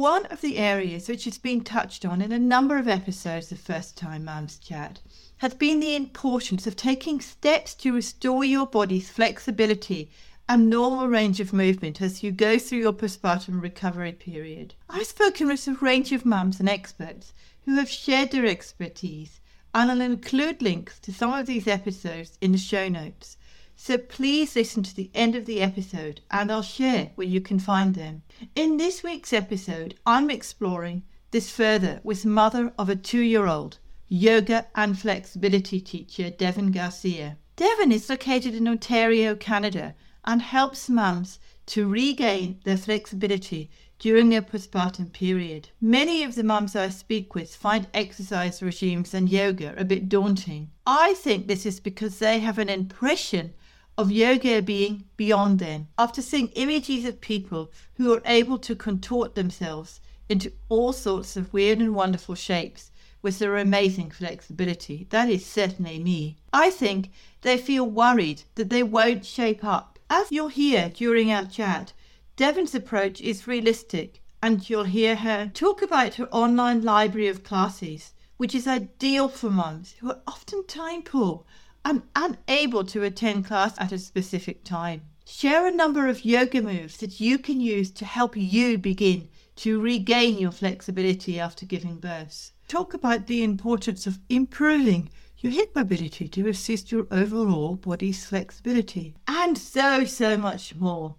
one of the areas which has been touched on in a number of episodes of First Time Mums Chat has been the importance of taking steps to restore your body's flexibility and normal range of movement as you go through your postpartum recovery period. I've spoken with a range of mums and experts who have shared their expertise, and I'll include links to some of these episodes in the show notes. So please listen to the end of the episode and I'll share where you can find them. In this week's episode, I'm exploring this further with mother of a 2-year-old, yoga and flexibility teacher Devin Garcia. Devin is located in Ontario, Canada, and helps mums to regain their flexibility during their postpartum period. Many of the mums I speak with find exercise regimes and yoga a bit daunting. I think this is because they have an impression of yoga being beyond them, after seeing images of people who are able to contort themselves into all sorts of weird and wonderful shapes with their amazing flexibility. That is certainly me. I think they feel worried that they won't shape up. As you'll hear during our chat, Devin's approach is realistic, and you'll hear her talk about her online library of classes, which is ideal for mums who are often time poor and unable to attend class at a specific time. Share a number of yoga moves that you can use to help you begin to regain your flexibility after giving birth. Talk about the importance of improving your hip mobility to assist your overall body's flexibility, and so much more.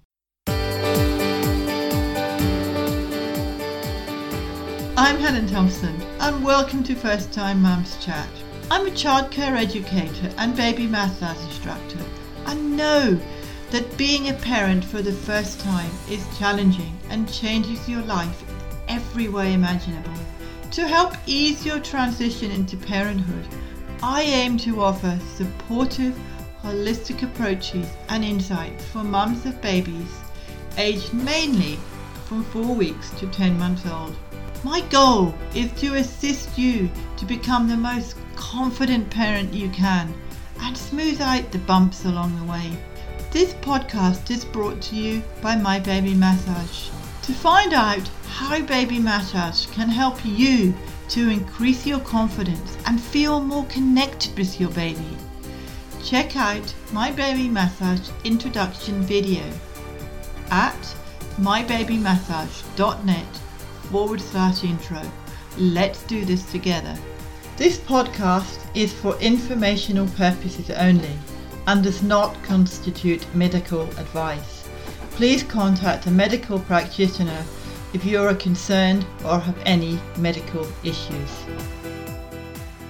I'm Helen Thompson, and welcome to First Time Mums Chat. I'm a childcare educator and baby massage instructor, and know that being a parent for the first time is challenging and changes your life in every way imaginable. To help ease your transition into parenthood, I aim to offer supportive, holistic approaches and insights for mums of babies aged mainly from 4 weeks to 10 months old. My goal is to assist you to become the most confident parent you can and smooth out the bumps along the way. This podcast is brought to you by My Baby Massage. To find out how baby massage can help you to increase your confidence and feel more connected with your baby, check out My Baby Massage introduction video at mybabymassage.net/intro. Let's do this together. This podcast is for informational purposes only and does not constitute medical advice. Please contact a medical practitioner if you are concerned or have any medical issues.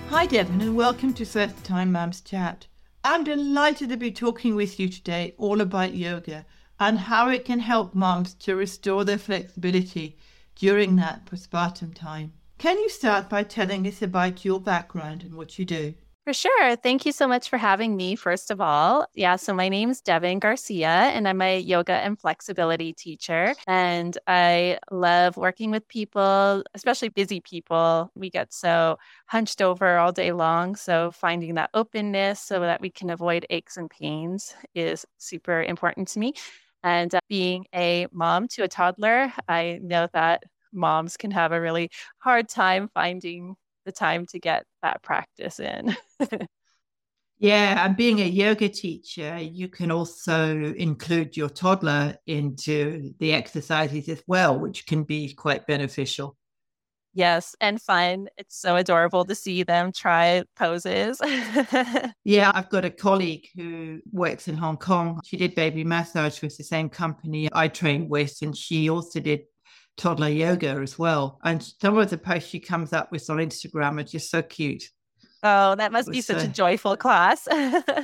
Hi Devin, and welcome to First Time Mums Chat. I'm delighted to be talking with you today all about yoga and how it can help mums to restore their flexibility during that postpartum time. Can you start by telling us about your background and what you do? For sure. Thank you so much for having me, first of all. So my name's Devin Garcia, and I'm a yoga and flexibility teacher. And I love working with people, especially busy people. We get so hunched over all day long. So finding that openness so that we can avoid aches and pains is super important to me. And being a mom to a toddler, I know that moms can have a really hard time finding the time to get that practice in. Yeah, and being a yoga teacher, you can also include your toddler into the exercises as well, which can be quite beneficial. Yes, and fun. It's so adorable to see them try poses. Yeah, I've got a colleague who works in Hong Kong. She did baby massage with the same company I trained with, and she also did toddler yoga as well. And some of the posts she comes up with on Instagram are just so cute. Oh, that must be such a joyful class.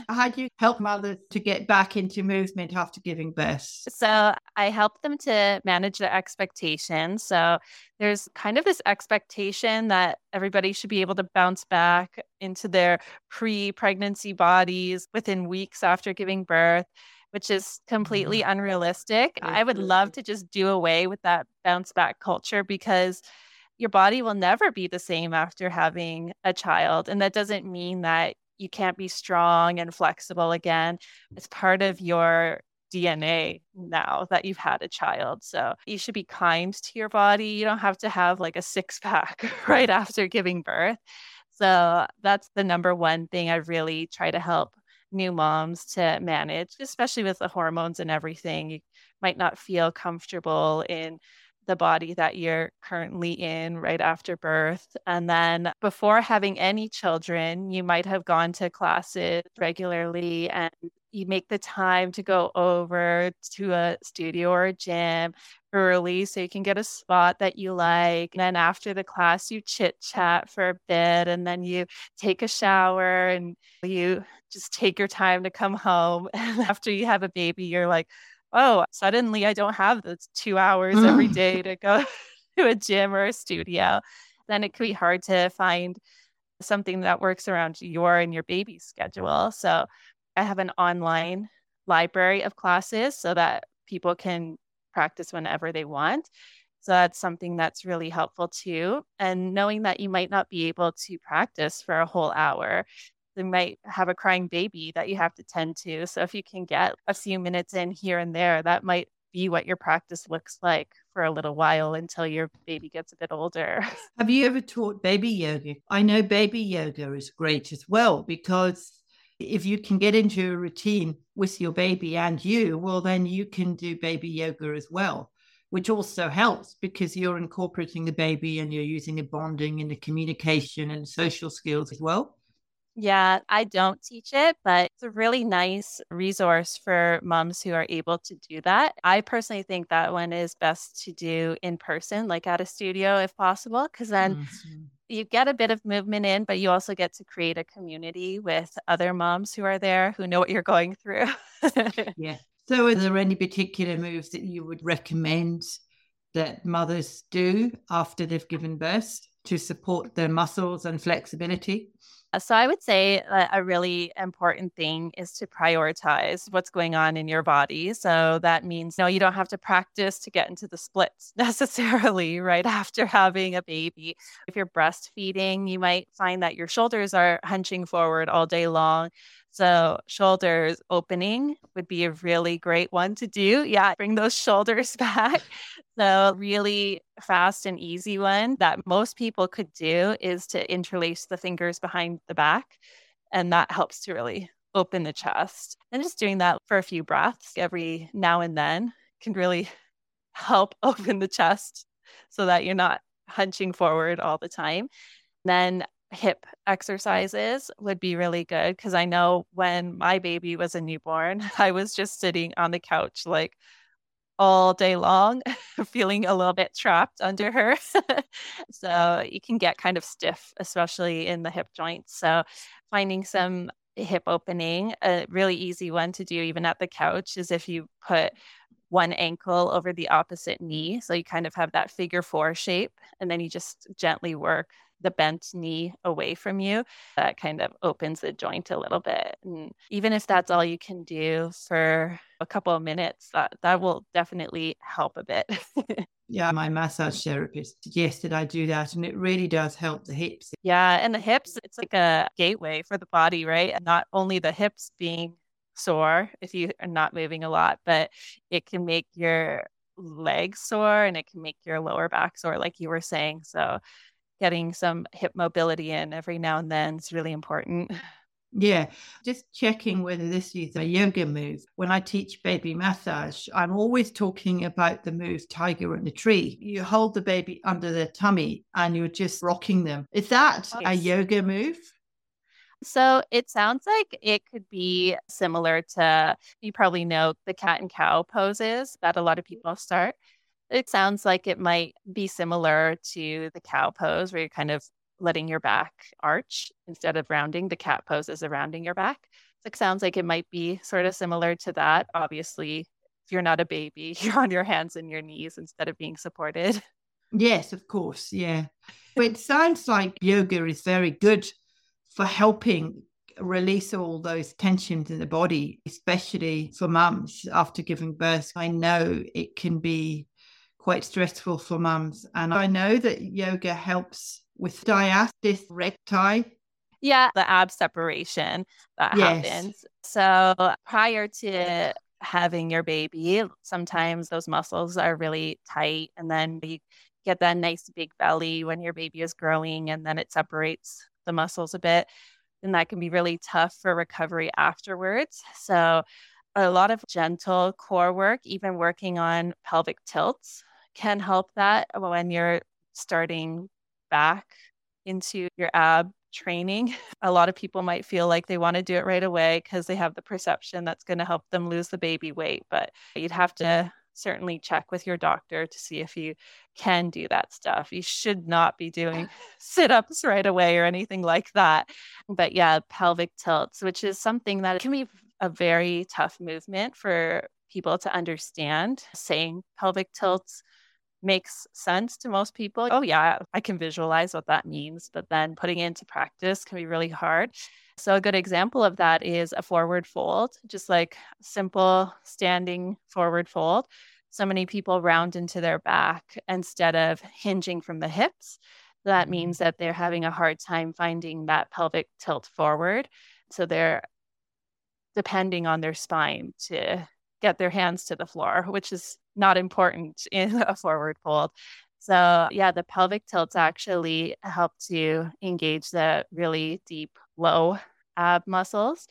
How do you help mothers to get back into movement after giving birth? So I help them to manage their expectations. So there's kind of this expectation that everybody should be able to bounce back into their pre-pregnancy bodies within weeks after giving birth, which is completely unrealistic. I would love to just do away with that bounce back culture, because your body will never be the same after having a child. And that doesn't mean that you can't be strong and flexible again. It's part of your DNA now that you've had a child. So you should be kind to your body. You don't have to have like a six-pack right after giving birth. So that's the number one thing I really try to help new moms to manage, especially with the hormones and everything. You might not feel comfortable in the body that you're currently in right after birth. And then before having any children, you might have gone to classes regularly, and you make the time to go over to a studio or a gym early so you can get a spot that you like. And then after the class, you chit chat for a bit, and then you take a shower and you just take your time to come home. And after you have a baby, you're like, oh, suddenly I don't have those 2 hours every day to go to a gym or a studio. Then it could be hard to find something that works around your and your baby's schedule. So I have an online library of classes so that people can practice whenever they want. So that's something that's really helpful too. And knowing that you might not be able to practice for a whole hour. They might have a crying baby that you have to tend to. So if you can get a few minutes in here and there, that might be what your practice looks like for a little while until your baby gets a bit older. Have you ever taught baby yoga? I know baby yoga is great as well, because if you can get into a routine with your baby and you, well, then you can do baby yoga as well, which also helps because you're incorporating the baby and you're using the bonding and the communication and social skills as well. Yeah, I don't teach it, but it's a really nice resource for moms who are able to do that. I personally think that one is best to do in person, like at a studio if possible, because then you get a bit of movement in, but you also get to create a community with other moms who are there who know what you're going through. Yeah. So are there any particular moves that you would recommend that mothers do after they've given birth to support their muscles and flexibility? So I would say that a really important thing is to prioritize what's going on in your body. So that means, you don't have to practice to get into the splits necessarily right after having a baby. If you're breastfeeding, you might find that your shoulders are hunching forward all day long. So shoulders opening would be a really great one to do. Yeah, bring those shoulders back. So really fast and easy one that most people could do is to interlace the fingers behind the back. And that helps to really open the chest. And just doing that for a few breaths every now and then can really help open the chest so that you're not hunching forward all the time. Then hip exercises would be really good, because I know when my baby was a newborn, I was just sitting on the couch like all day long, feeling a little bit trapped under her. So you can get kind of stiff, especially in the hip joints. So finding some hip opening, a really easy one to do even at the couch is if you put one ankle over the opposite knee. So you kind of have that figure 4 shape, and then you just gently work the bent knee away from you. That kind of opens the joint a little bit. And even if that's all you can do for a couple of minutes, that will definitely help a bit. Yeah, my massage therapist suggested I do that, and it really does help the hips. Yeah, and the hips, it's like a gateway for the body, right? Not only the hips being sore if you are not moving a lot, but it can make your legs sore and it can make your lower back sore, like you were saying. So getting some hip mobility in every now and then is really important. Yeah. Just checking whether this is a yoga move. When I teach baby massage, I'm always talking about the move Tiger in the Tree. You hold the baby under their tummy and you're just rocking them. Is that a yoga move? So it sounds like it could be similar to, you probably know, the cat and cow poses that a lot of people start. It sounds like it might be similar to the cow pose, where you're kind of letting your back arch instead of rounding. The cat pose is a rounding your back. So it sounds like it might be sort of similar to that. Obviously, if you're not a baby, you're on your hands and your knees instead of being supported. Yes, of course. Yeah. But it sounds like yoga is very good for helping release all those tensions in the body, especially for mums after giving birth. I know it can be quite stressful for mums. And I know that yoga helps with diastasis recti. Yeah, the ab separation that happens. So prior to having your baby, sometimes those muscles are really tight, and then you get that nice big belly when your baby is growing, and then it separates the muscles a bit, and that can be really tough for recovery afterwards. So a lot of gentle core work, even working on pelvic tilts, can help that when you're starting back into your ab training. A lot of people might feel like they want to do it right away because they have the perception that's going to help them lose the baby weight, but you'd have to certainly check with your doctor to see if you can do that stuff. You should not be doing sit-ups right away or anything like that. But yeah, pelvic tilts, which is something that can be a very tough movement for people to understand. Saying pelvic tilts makes sense to most people. Oh yeah, I can visualize what that means, but then putting it into practice can be really hard. So a good example of that is a forward fold, just like simple standing forward fold. So many people round into their back instead of hinging from the hips. That means that they're having a hard time finding that pelvic tilt forward. So they're depending on their spine to get their hands to the floor, which is not important in a forward fold. So yeah, the pelvic tilts actually help to engage the really deep low ab muscles.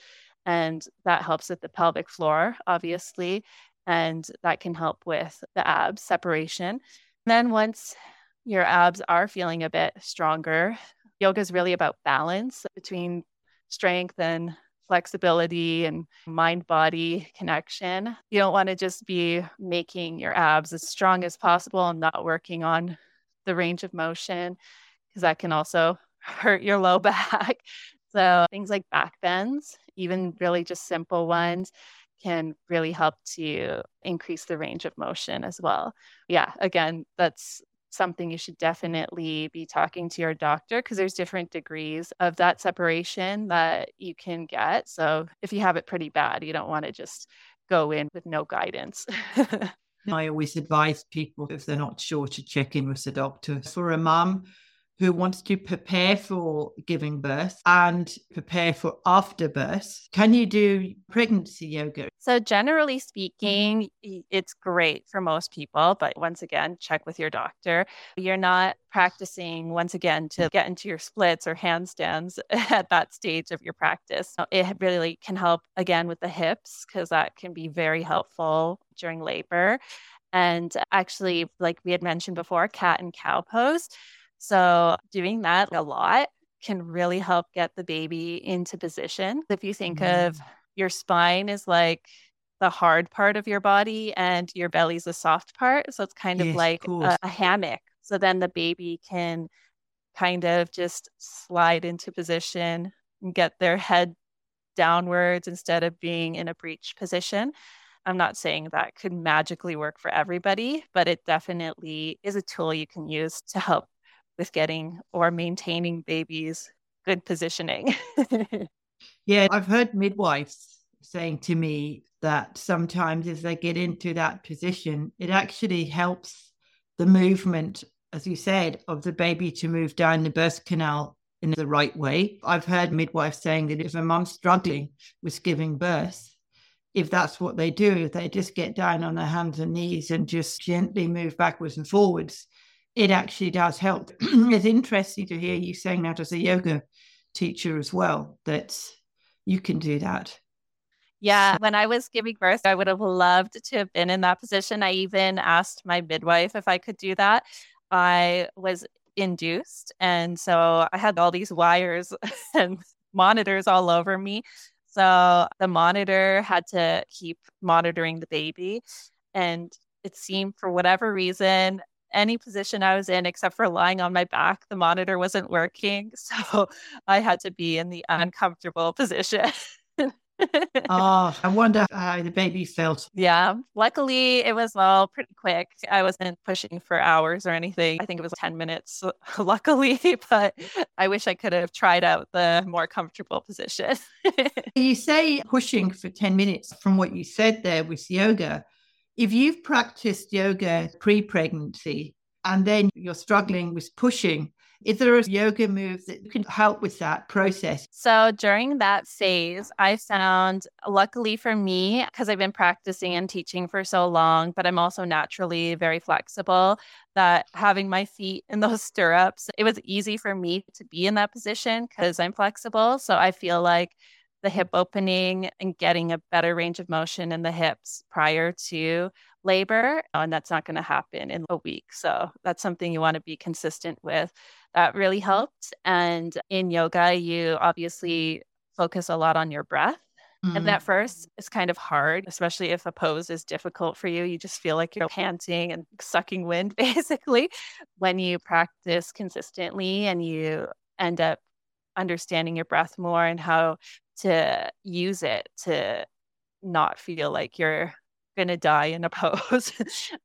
And that helps with the pelvic floor, obviously. And that can help with the ab separation. And then once your abs are feeling a bit stronger, yoga is really about balance between strength and flexibility and mind-body connection. You don't want to just be making your abs as strong as possible and not working on the range of motion, because that can also hurt your low back. So things like back bends, even really just simple ones, can really help to increase the range of motion as well. Yeah, again, that's something you should definitely be talking to your doctor, because there's different degrees of that separation that you can get. So if you have it pretty bad, you don't want to just go in with no guidance. I always advise people, if they're not sure, to check in with the doctor. For a mum who wants to prepare for giving birth and prepare for after birth, can you do pregnancy yoga? So generally speaking, it's great for most people, but once again, check with your doctor. You're not practicing, once again, to get into your splits or handstands at that stage of your practice. It really can help, again, with the hips, because that can be very helpful during labor. And actually, like we had mentioned before, cat and cow pose. So doing that a lot can really help get the baby into position. If you think of your spine as like the hard part of your body and your belly's the soft part, so it's kind of like a hammock. So then the baby can kind of just slide into position and get their head downwards instead of being in a breech position. I'm not saying that could magically work for everybody, but it definitely is a tool you can use to help with getting or maintaining babies' good positioning. Yeah, I've heard midwives saying to me that sometimes as they get into that position, it actually helps the movement, as you said, of the baby to move down the birth canal in the right way. I've heard midwives saying that if a mum's struggling with giving birth, if that's what they do, they just get down on their hands and knees and just gently move backwards and forwards. It actually does help. It's interesting to hear you saying that as a yoga teacher as well, that you can do that. Yeah, when I was giving birth, I would have loved to have been in that position. I even asked my midwife if I could do that. I was induced, and so I had all these wires and monitors all over me. So the monitor had to keep monitoring the baby, and it seemed for whatever reason, any position I was in, except for lying on my back, the monitor wasn't working. So I had to be in the uncomfortable position. Oh, I wonder how the baby felt. Yeah. Luckily, it was all pretty quick. I wasn't pushing for hours or anything. I think it was 10 minutes, luckily, but I wish I could have tried out the more comfortable position. You say pushing for 10 minutes. From what you said there with yoga, if you've practiced yoga pre-pregnancy and then you're struggling with pushing. Is there a yoga move that can help with that process? So during that phase, I found, luckily for me, because I've been practicing and teaching for so long, but I'm also naturally very flexible, that having my feet in those stirrups, it was easy for me to be in that position because I'm flexible. So I feel like the hip opening and getting a better range of motion in the hips prior to labor, and that's not going to happen in a week. So that's something you want to be consistent with. That really helped. And in yoga, you obviously focus a lot on your breath. Mm-hmm. And at first, it's kind of hard, especially if a pose is difficult for you. You just feel like you're panting and sucking wind, basically. When you practice consistently and you end up understanding your breath more and how to use it to not feel like you're going to die in a pose.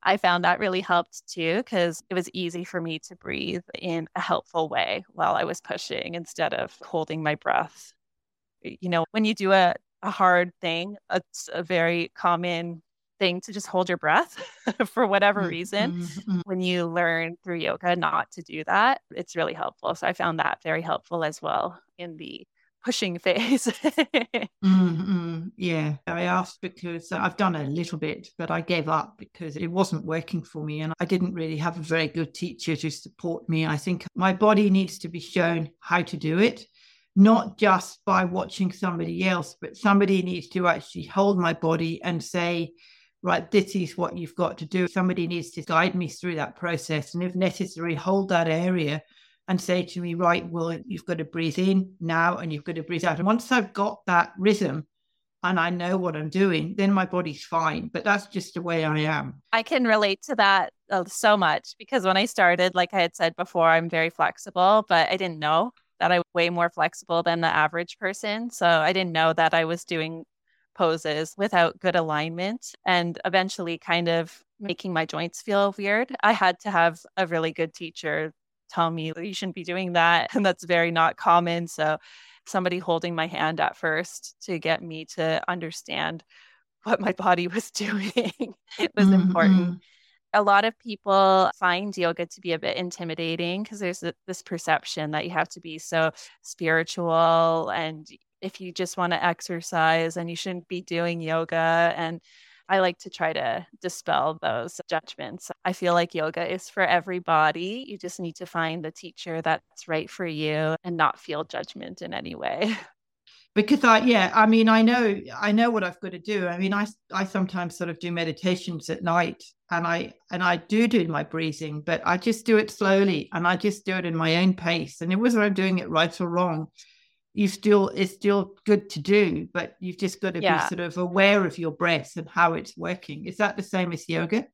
I found that really helped too, because it was easy for me to breathe in a helpful way while I was pushing instead of holding my breath. You know, when you do a hard thing, it's a very common thing to just hold your breath for whatever reason. Mm-hmm. When you learn through yoga not to do that, it's really helpful. So I found that very helpful as well in the pushing phase. Mm-hmm. Yeah, I asked because I've done a little bit, but I gave up because it wasn't working for me and I didn't really have a very good teacher to support me. I think my body needs to be shown how to do it, not just by watching somebody else, but somebody needs to actually hold my body and say, right, this is what you've got to do. Somebody needs to guide me through that process and if necessary, hold that area and say to me, right, well, you've got to breathe in now and you've got to breathe out. And once I've got that rhythm and I know what I'm doing, then my body's fine. But that's just the way I am. I can relate to that so much because when I started, like I had said before, I'm very flexible, but I didn't know that I was way more flexible than the average person. So I didn't know that I was doing poses without good alignment and eventually kind of making my joints feel weird. I had to have a really good teacher tell me you shouldn't be doing that. And that's very not common. So somebody holding my hand at first to get me to understand what my body was doing. It was important. A lot of people find yoga to be a bit intimidating because there's this perception that you have to be so spiritual. And if you just want to exercise and you shouldn't be doing yoga. And I like to try to dispel those judgments. I feel like yoga is for everybody. You just need to find the teacher that's right for you and not feel judgment in any way. Because I know what I've got to do. I mean, I sometimes sort of do meditations at night and I do my breathing, but I just do it slowly and I just do it in my own pace. And whether I'm doing it right or wrong, it's still good to do, but you've just got to be sort of aware of your breath and how it's working. Is that the same as yoga?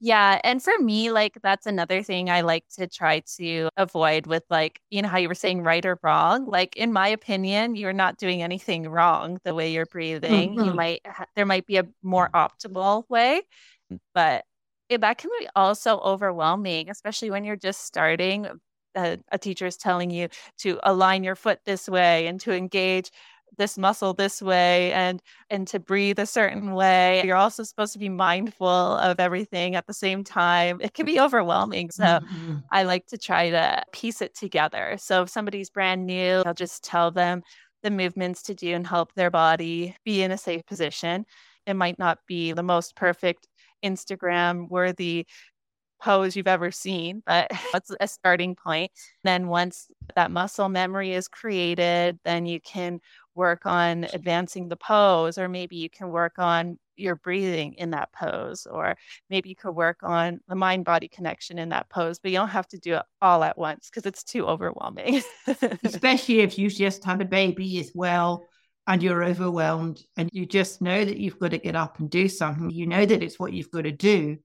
Yeah. And for me, like, that's another thing I like to try to avoid with, like, you know, how you were saying right or wrong. Like, in my opinion, you're not doing anything wrong the way you're breathing. Mm-hmm. There might be a more optimal way, but that can be also overwhelming, especially when you're just starting. A teacher is telling you to align your foot this way and to engage this muscle this way and to breathe a certain way. You're also supposed to be mindful of everything at the same time. It can be overwhelming. So I like to try to piece it together. So if somebody's brand new, I'll just tell them the movements to do and help their body be in a safe position. It might not be the most perfect Instagram worthy pose you've ever seen, but that's a starting point. Then once that muscle memory is created, then you can work on advancing the pose, or maybe you can work on your breathing in that pose, or maybe you could work on the mind-body connection in that pose, but you don't have to do it all at once because it's too overwhelming. Especially if you just have a baby as well and you're overwhelmed and you just know that you've got to get up and do something. You know that it's what you've got to do,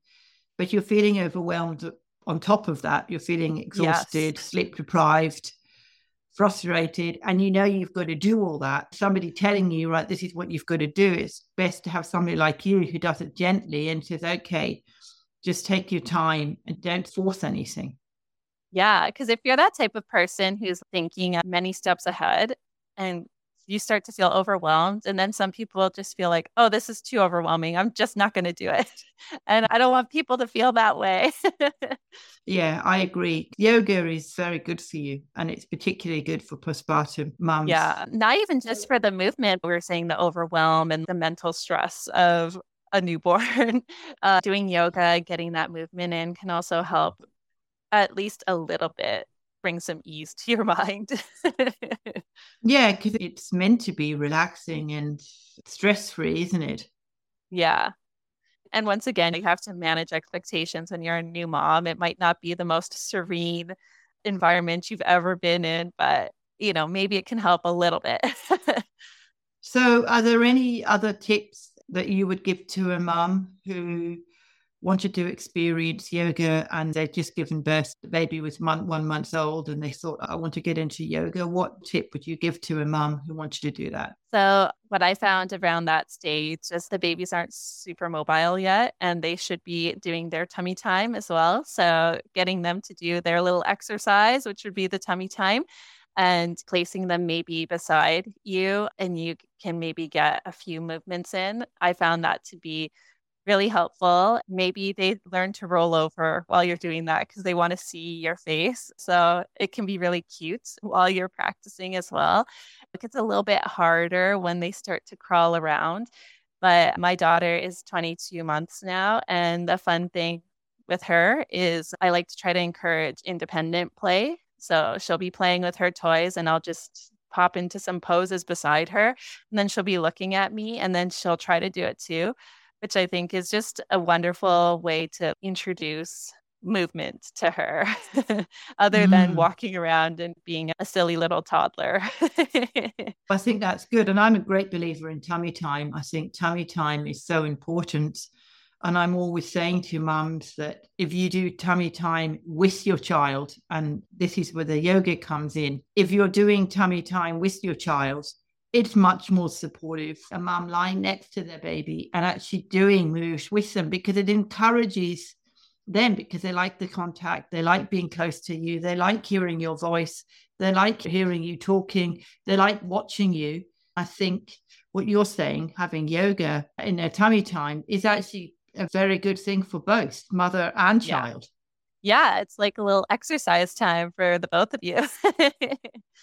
but you're feeling overwhelmed on top of that. You're feeling exhausted, sleep deprived, frustrated, and you know you've got to do all that. Somebody telling you, right, this is what you've got to do. It's best to have somebody like you who does it gently and says, okay, just take your time and don't force anything. Yeah, because if you're that type of person who's thinking many steps ahead and you start to feel overwhelmed. And then some people just feel like, oh, this is too overwhelming. I'm just not going to do it. And I don't want people to feel that way. Yeah, I agree. Yoga is very good for you. And it's particularly good for postpartum moms. Yeah, not even just for the movement. We were saying the overwhelm and the mental stress of a newborn. Doing yoga, getting that movement in can also help at least a little bit bring some ease to your mind. Yeah, because it's meant to be relaxing and stress-free, isn't it? Yeah. And once again, you have to manage expectations when you're a new mom. It might not be the most serene environment you've ever been in, but, you know, maybe it can help a little bit. So are there any other tips that you would give to a mom who wanted to experience yoga and they'd just given birth, the baby was 1 month old, and they thought, I want to get into yoga? What tip would you give to a mom who wanted to do that? So what I found around that stage is the babies aren't super mobile yet, and they should be doing their tummy time as well. So getting them to do their little exercise, which would be the tummy time, and placing them maybe beside you, and you can maybe get a few movements in. I found that to be really helpful. Maybe they learn to roll over while you're doing that because they want to see your face. So it can be really cute while you're practicing as well. It gets a little bit harder when they start to crawl around. But my daughter is 22 months now. And the fun thing with her is I like to try to encourage independent play. So she'll be playing with her toys and I'll just pop into some poses beside her. And then she'll be looking at me and then she'll try to do it too, which I think is just a wonderful way to introduce movement to her, other than walking around and being a silly little toddler. I think that's good. And I'm a great believer in tummy time. I think tummy time is so important. And I'm always saying to mums that if you do tummy time with your child, and this is where the yoga comes in, if you're doing tummy time with your child, it's much more supportive, a mum lying next to their baby and actually doing moves with them, because it encourages them, because they like the contact, they like being close to you, they like hearing your voice, they like hearing you talking, they like watching you. I think what you're saying, having yoga in their tummy time, is actually a very good thing for both mother and child. Yeah, it's like a little exercise time for the both of you.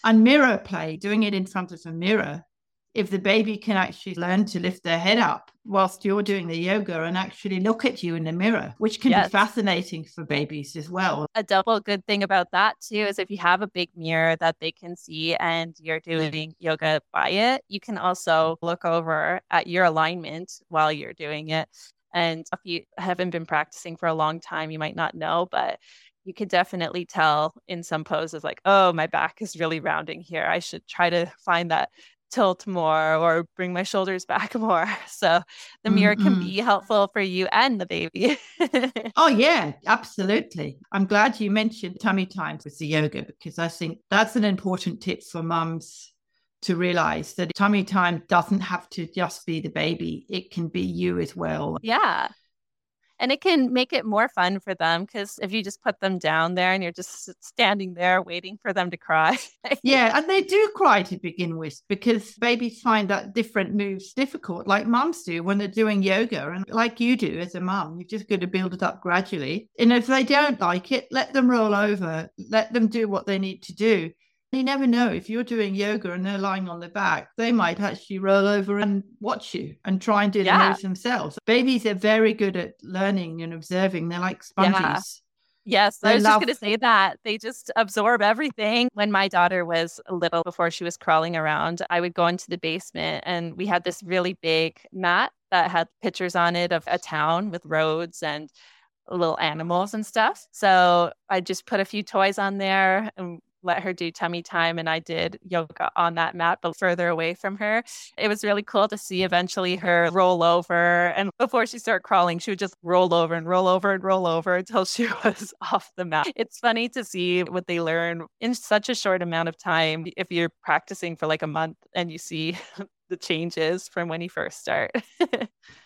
And mirror play, doing it in front of a mirror. If the baby can actually learn to lift their head up whilst you're doing the yoga and actually look at you in the mirror, which can be fascinating for babies as well. A double good thing about that too is if you have a big mirror that they can see and you're doing yoga by it, you can also look over at your alignment while you're doing it. And if you haven't been practicing for a long time, you might not know, but you can definitely tell in some poses like, oh, my back is really rounding here. I should try to find that tilt more or bring my shoulders back more. So the mirror can be helpful for you and the baby. Oh, yeah, absolutely. I'm glad you mentioned tummy time with the yoga, because I think that's an important tip for mums to realize that tummy time doesn't have to just be the baby. It can be you as well. Yeah. And it can make it more fun for them, because if you just put them down there and you're just standing there waiting for them to cry. Yeah. And they do cry to begin with, because babies find that different moves difficult, like mums do when they're doing yoga. And like you do as a mum, you've just got to build it up gradually. And if they don't like it, let them roll over, let them do what they need to do. You never know, if you're doing yoga and they're lying on their back, they might actually roll over and watch you and try and do the moves themselves. Babies are very good at learning and observing. They're like sponges. Yeah. Yes, I was just going to say that. They just absorb everything. When my daughter was little, before she was crawling around, I would go into the basement and we had this really big mat that had pictures on it of a town with roads and little animals and stuff. So I just put a few toys on there and let her do tummy time, and I did yoga on that mat, but further away from her. It was really cool to see eventually her roll over, and before she started crawling, she would just roll over and roll over and roll over until she was off the mat. It's funny to see what they learn in such a short amount of time. If you're practicing for like a month and you see the changes from when you first start.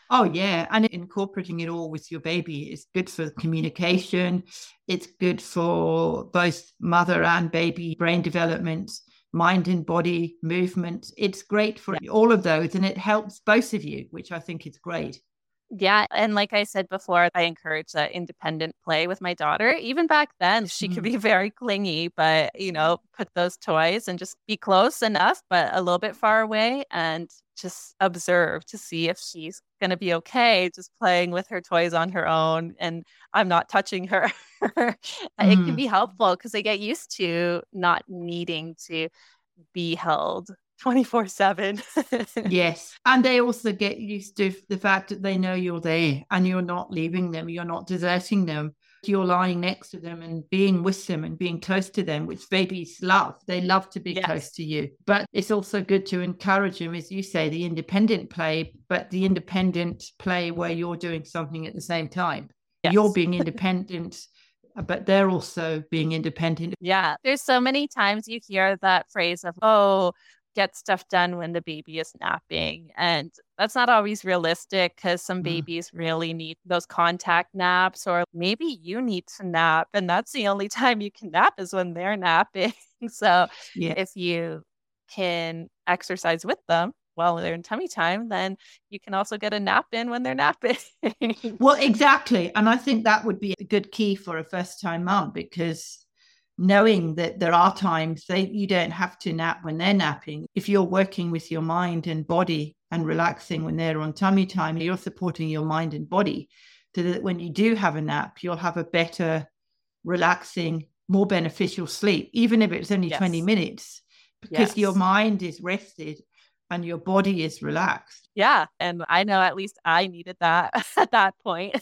Oh, yeah. And incorporating it all with your baby is good for communication. It's good for both mother and baby brain development, mind and body movement. It's great for all of those, and it helps both of you, which I think is great. Yeah. And like I said before, I encourage that independent play with my daughter. Even back then, she could be very clingy, but, you know, put those toys and just be close enough, but a little bit far away, and just observe to see if she's going to be okay just playing with her toys on her own and I'm not touching her. It can be helpful because they get used to not needing to be held 24/7. Yes. And they also get used to the fact that they know you're there and you're not leaving them. You're not deserting them. You're lying next to them and being with them and being close to them, which babies love. They love to be close to you. But it's also good to encourage them, as you say, the independent play, but the independent play where you're doing something at the same time. Yes. You're being independent, but they're also being independent. Yeah. There's so many times you hear that phrase of, oh, get stuff done when the baby is napping. And that's not always realistic because some babies really need those contact naps, or maybe you need to nap. And that's the only time you can nap is when they're napping. So if you can exercise with them while they're in tummy time, then you can also get a nap in when they're napping. Well, exactly. And I think that would be a good key for a first time mom, because knowing that there are times you don't have to nap when they're napping. If you're working with your mind and body and relaxing when they're on tummy time, you're supporting your mind and body so that when you do have a nap, you'll have a better, relaxing, more beneficial sleep, even if it's only 20 minutes, because your mind is rested and your body is relaxed. Yeah. And I know at least I needed that at that point.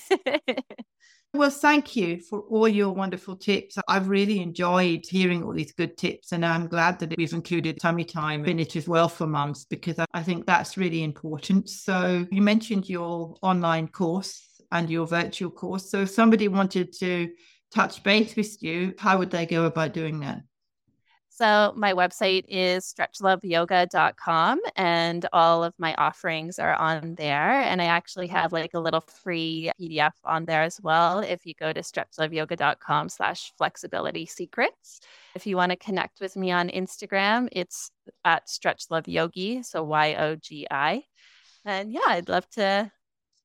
Well, thank you for all your wonderful tips. I've really enjoyed hearing all these good tips, and I'm glad that we've included tummy time in it as well for mums, because I think that's really important. So you mentioned your online course and your virtual course. So if somebody wanted to touch base with you, how would they go about doing that? So my website is stretchloveyoga.com, and all of my offerings are on there. And I actually have like a little free PDF on there as well. If you go to stretchloveyoga.com/flexibility secrets, if you want to connect with me on Instagram, it's at stretchloveyogi. So YOGI. And yeah, I'd love to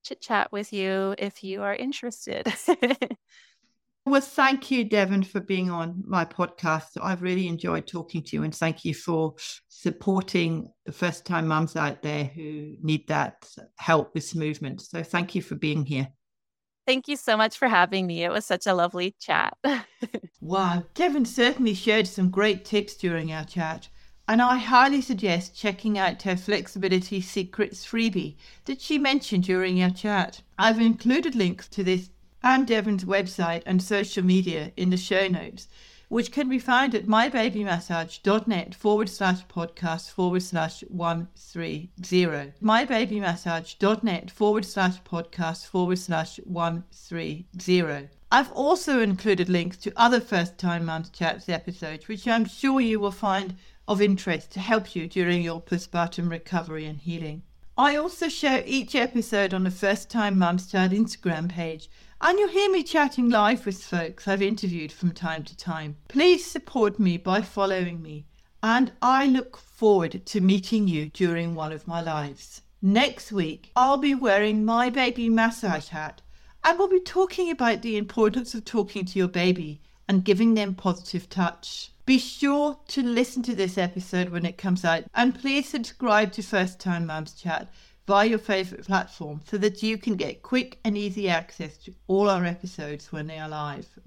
chit chat with you if you are interested. Well, thank you, Devin, for being on my podcast. I've really enjoyed talking to you, and thank you for supporting the first-time mums out there who need that help with movement. So thank you for being here. Thank you so much for having me. It was such a lovely chat. Wow. Devin certainly shared some great tips during our chat, and I highly suggest checking out her Flexibility Secrets freebie that she mentioned during our chat. I've included links to this and Devin's website and social media in the show notes, which can be found at mybabymassage.net /podcast/130. mybabymassage.net /podcast/130. I've also included links to other First Time Mums Chats episodes, which I'm sure you will find of interest to help you during your postpartum recovery and healing. I also share each episode on the First Time Mums Chat Instagram page, and you'll hear me chatting live with folks I've interviewed from time to time. Please support me by following me, and I look forward to meeting you during one of my lives. Next week, I'll be wearing my baby massage hat, and we'll be talking about the importance of talking to your baby and giving them positive touch. Be sure to listen to this episode when it comes out, and please subscribe to First Time Mums Chat via your favourite platform so that you can get quick and easy access to all our episodes when they are live.